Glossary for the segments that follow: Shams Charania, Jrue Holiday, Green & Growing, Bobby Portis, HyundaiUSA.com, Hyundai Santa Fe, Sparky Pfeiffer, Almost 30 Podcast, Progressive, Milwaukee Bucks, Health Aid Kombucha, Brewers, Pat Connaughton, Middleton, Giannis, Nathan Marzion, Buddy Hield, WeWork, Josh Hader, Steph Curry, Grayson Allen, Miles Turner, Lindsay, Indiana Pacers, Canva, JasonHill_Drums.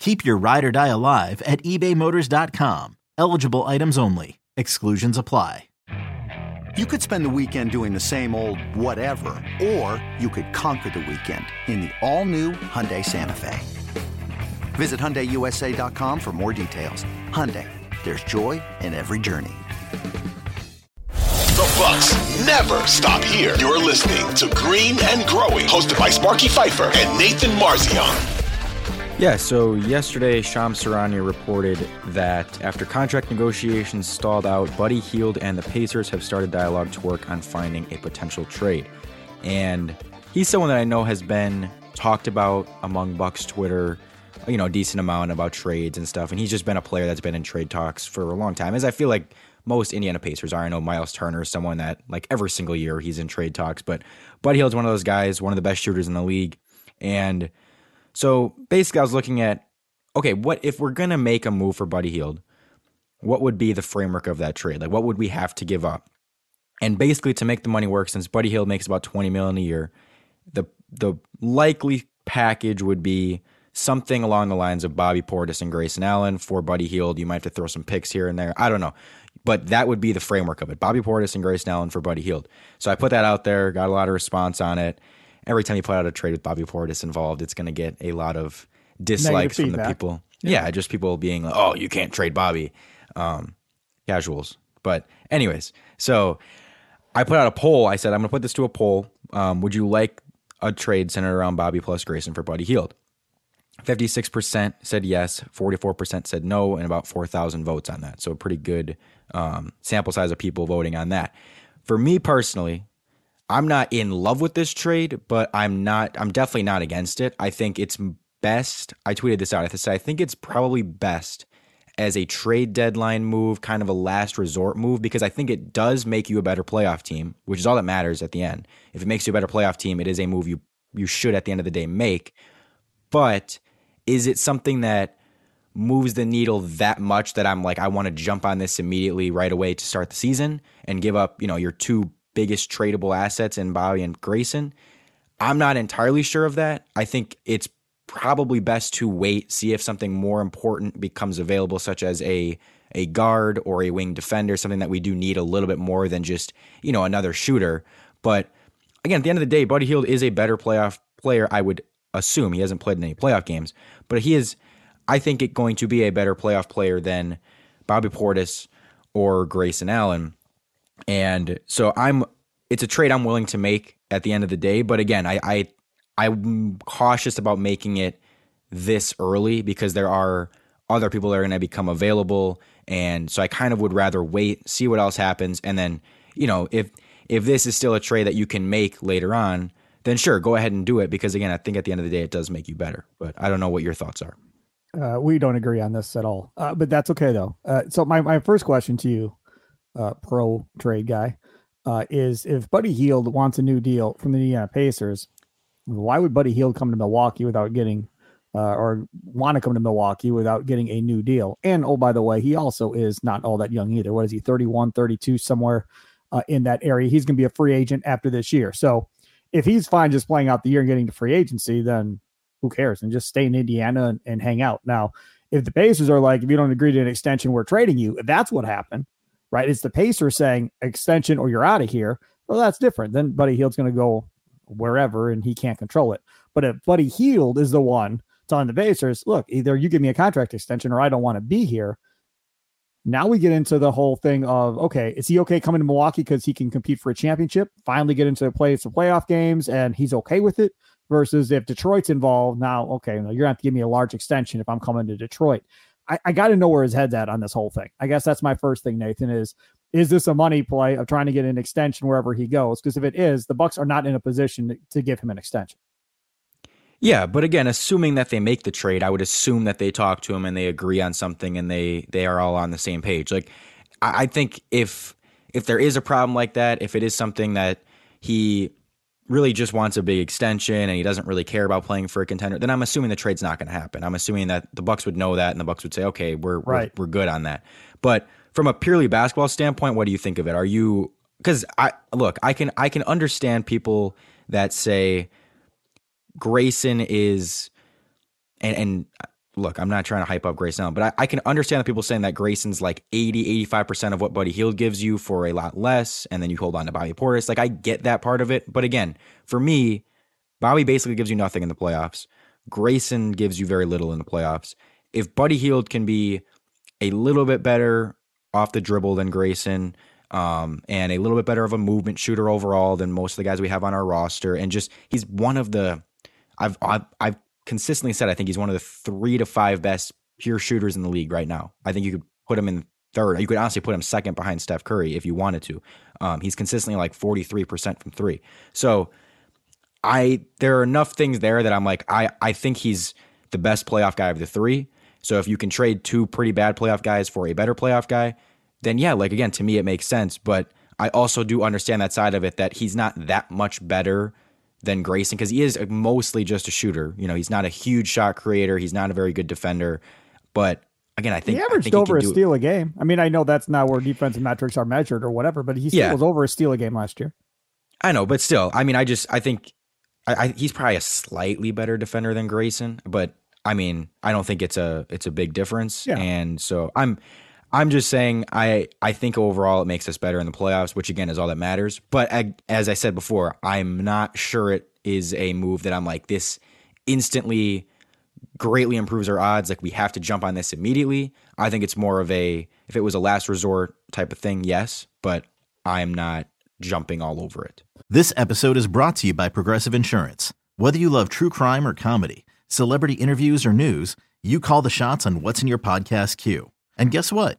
Keep your ride or die alive at ebaymotors.com. Eligible items only. Exclusions apply. You could spend the weekend doing the same old whatever, or you could conquer the weekend in the all-new Hyundai Santa Fe. Visit HyundaiUSA.com for more details. Hyundai, there's joy in every journey. The Bucks never stop here. You're listening to Green and Growing, hosted by Sparky Pfeiffer and Nathan Marzion. Yeah, so yesterday, Shams Charania reported that after contract negotiations stalled out, Buddy Hield and the Pacers have started dialogue to work on finding a potential trade. And he's someone that I know has been talked about among Bucks Twitter, you know, a decent amount about trades and stuff. And he's just been a player that's been in trade talks for a long time, as I feel like most Indiana Pacers are. I know Miles Turner is someone that, like, every single year he's in trade talks. But Buddy Hield is one of those guys, one of the best shooters in the league. And so basically I was looking at, okay, what if we're going to make a move for Buddy Hield, what would be the framework of that trade? Like, what would we have to give up? And basically, to make the money work, since Buddy Hield makes about $20 million a year, the likely package would be something along the lines of Bobby Portis and Grayson Allen for Buddy Hield. You might have to throw some picks here and there. I don't know. But that would be the framework of it. Bobby Portis and Grayson Allen for Buddy Hield. So I put that out there, got a lot of response on it. Every time you put out a trade with Bobby Portis involved, it's going to get a lot of dislikes from the people. Yeah, just people being like, oh, you can't trade Bobby. Casuals. But anyways, so I put out a poll. I said, I'm going to put this to a poll. Would you like a trade centered around Bobby plus Grayson for Buddy Hield? 56% said yes, 44% said no, and about 4,000 votes on that. So a pretty good sample size of people voting on that. For me personally, I'm not in love with this trade, but I'm definitely not against it. I think it's best. I tweeted this out. I said, I think it's probably best as a trade deadline move, kind of a last resort move, because I think it does make you a better playoff team, which is all that matters at the end. If it makes you a better playoff team, it is a move you should at the end of the day make. But is it something that moves the needle that much that I'm like, I want to jump on this immediately right away to start the season and give up, you know, your two biggest tradable assets in Bobby and Grayson? I'm not entirely sure of that. I think it's probably best to wait, see if something more important becomes available, such as a guard or a wing defender, something that we do need a little bit more than just, you know, another shooter. But again, at the end of the day, Buddy Hield is a better playoff player, I would assume. He hasn't played in any playoff games, but he is, I think, going to be a better playoff player than Bobby Portis or Grayson Allen. And so it's a trade I'm willing to make at the end of the day. But again, I'm cautious about making it this early because there are other people that are going to become available. And so I kind of would rather wait, see what else happens. And then, you know, if this is still a trade that you can make later on, then sure, go ahead and do it. Because again, I think at the end of the day, it does make you better. But I don't know what your thoughts are. We don't agree on this at all, but that's okay though. So my first question to you, pro trade guy, is if Buddy Hield wants a new deal from the Indiana Pacers, why would Buddy Hield come to Milwaukee without getting, or want to come to Milwaukee without getting a new deal? And oh, by the way, he also is not all that young either. What is he, 31, 32, somewhere in that area? He's going to be a free agent after this year. So if he's fine just playing out the year and getting to free agency, then who cares? And just stay in Indiana and hang out. Now, if the Pacers are like, if you don't agree to an extension, we're trading you, if that's what happened, right? It's the Pacers saying extension or you're out of here. Well, that's different. Then Buddy Hield's going to go wherever and he can't control it. But if Buddy Hield is the one telling the Pacers, look, either you give me a contract extension or I don't want to be here, Now we get into the whole thing of, okay, is he okay coming to Milwaukee because he can compete for a championship, finally get into the play some playoff games, and he's okay with it? Versus if Detroit's involved, now, okay, no, you're going to have to give me a large extension if I'm coming to Detroit. I got to know where his head's at on this whole thing. I guess that's my first thing, Nathan, is this a money play of trying to get an extension wherever he goes? Because if it is, the Bucks are not in a position to give him an extension. Yeah, but again, assuming that they make the trade, I would assume that they talk to him and they agree on something and they are all on the same page. Like, I think if there is a problem like that, if it is something that he really just wants a big extension and he doesn't really care about playing for a contender, then I'm assuming the trade's not going to happen. I'm assuming that the Bucks would know that and the Bucks would say, okay, right. we're good on that. But from a purely basketball standpoint, what do you think of it? Are you – because I can understand people that say – Grayson is, and look, I'm not trying to hype up Grayson Allen, but I can understand the people saying that Grayson's like 80-85% of what Buddy Hield gives you for a lot less, and then you hold on to Bobby Portis. Like, I get that part of it, but again, for me, Bobby basically gives you nothing in the playoffs. Grayson gives you very little in the playoffs. If Buddy Hield can be a little bit better off the dribble than Grayson, and a little bit better of a movement shooter overall than most of the guys we have on our roster, and just he's one of the I've consistently said I think he's one of the 3 to 5 best pure shooters in the league right now. I think you could put him in third. You could honestly put him second behind Steph Curry if you wanted to. He's consistently like 43% from 3. So there are enough things there that I'm like, I think he's the best playoff guy of the 3. So if you can trade 2 pretty bad playoff guys for a better playoff guy, then yeah, like again, to me it makes sense. But I also do understand that side of it, that he's not that much better than Grayson, because he is mostly just a shooter. You know, he's not a huge shot creator. He's not a very good defender. But again, he averaged over a steal a game. I mean, I know that's not where defensive metrics are measured or whatever, but he still was over a steal a game last year. I know, but still, I mean, I think he's probably a slightly better defender than Grayson, but I mean, I don't think it's a big difference. Yeah. And so I'm just saying, I think overall it makes us better in the playoffs, which again is all that matters. But as I said before, I'm not sure it is a move that I'm like, this instantly greatly improves our odds. Like, we have to jump on this immediately. I think it's more of a, if it was a last resort type of thing, yes, but I'm not jumping all over it. This episode is brought to you by Progressive Insurance. Whether you love true crime or comedy, celebrity interviews or news, you call the shots on what's in your podcast queue. And guess what?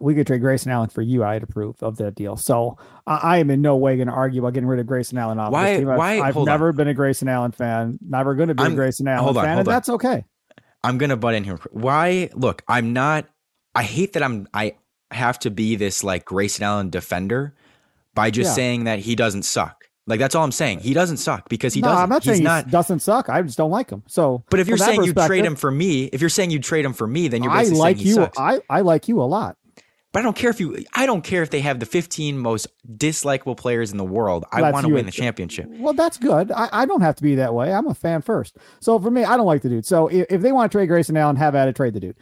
we could trade Grayson Allen for you. I'd approve of that deal. So I am in no way going to argue about getting rid of Grayson Allen off this team. I've never been a Grayson Allen fan. Never going to be a Grayson Allen fan, and that's okay. I'm going to butt in here. Why? Look, I'm not. I hate that I have to be this like Grayson Allen defender by just saying that he doesn't suck. Like, that's all I'm saying. He doesn't suck because I'm not saying he doesn't suck. I just don't like him. So, but if you're saying you trade him for me, then you're basically saying he sucks. I like you a lot. But I don't care if they have the 15 most dislikable players in the world. I want to win the championship. Well, that's good. I don't have to be that way. I'm a fan first. So for me, I don't like the dude. So if they want to trade Grayson Allen, have at it, trade the dude.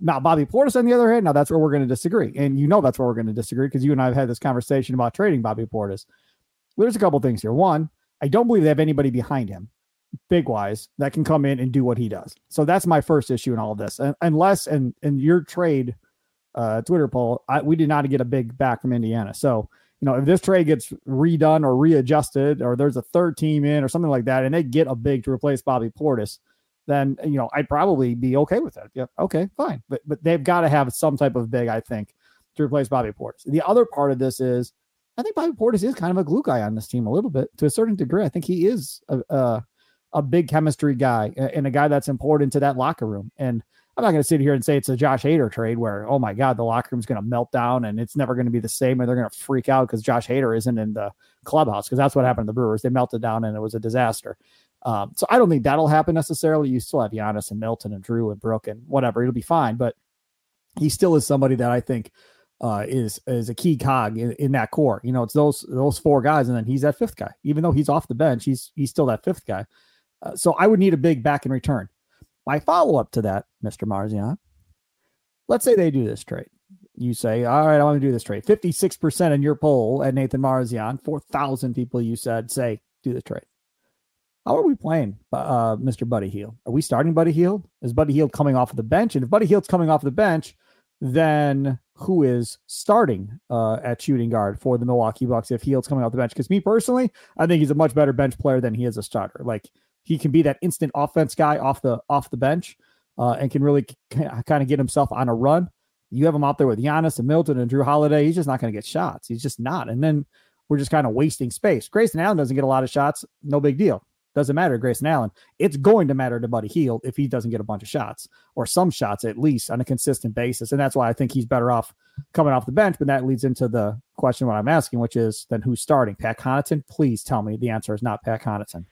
Now, Bobby Portis, on the other hand, now that's where we're going to disagree. And you know that's where we're going to disagree, because you and I have had this conversation about trading Bobby Portis. There's a couple things here. One, I don't believe they have anybody behind him, big-wise, that can come in and do what he does. So that's my first issue in all of this. Unless, in your trade Twitter poll, we did not get a big back from Indiana. So, you know, if this trade gets redone or readjusted, or there's a third team in or something like that, and they get a big to replace Bobby Portis, then, you know, I'd probably be okay with that. Yeah, okay, fine. But they've got to have some type of big, I think, to replace Bobby Portis. The other part of this is, I think Bobby Portis is kind of a glue guy on this team a little bit, to a certain degree. I think he is a big chemistry guy, and a guy that's important to that locker room. And I'm not going to sit here and say it's a Josh Hader trade where, oh my God, the locker room's going to melt down and it's never going to be the same, and they're going to freak out because Josh Hader isn't in the clubhouse, because that's what happened to the Brewers. They melted down and it was a disaster. So I don't think that'll happen necessarily. You still have Giannis and Middleton and Jrue and Brooke and whatever. It'll be fine, but he still is somebody that I think is a key cog in that core. You know, it's those four guys, and then he's that fifth guy. Even though he's off the bench, he's still that fifth guy. So I would need a big back in return. My follow-up to that, Mr. Marzion, let's say they do this trade. You say, all right, I want to do this trade. 56% in your poll at Nathan Marzion, 4,000 people you said say do the trade. How are we playing, Mr. Buddy Hield? Are we starting Buddy Hield? Is Buddy Hield coming off of the bench? And if Buddy Hield's coming off the bench, then who is starting at shooting guard for the Milwaukee Bucks if Hield's coming off the bench? Because me personally, I think he's a much better bench player than he is a starter. Like, he can be that instant offense guy off the bench and can really kind of get himself on a run. You have him out there with Giannis and Middleton and Jrue Holiday. He's just not going to get shots. He's just not. And then we're just kind of wasting space. Grayson Allen doesn't get a lot of shots. No big deal. Doesn't matter to Grayson Allen. It's going to matter to Buddy Hield if he doesn't get a bunch of shots, or some shots at least, on a consistent basis. And that's why I think he's better off coming off the bench. But that leads into the question what I'm asking, which is then who's starting? Pat Connaughton? Please tell me the answer is not Pat Connaughton.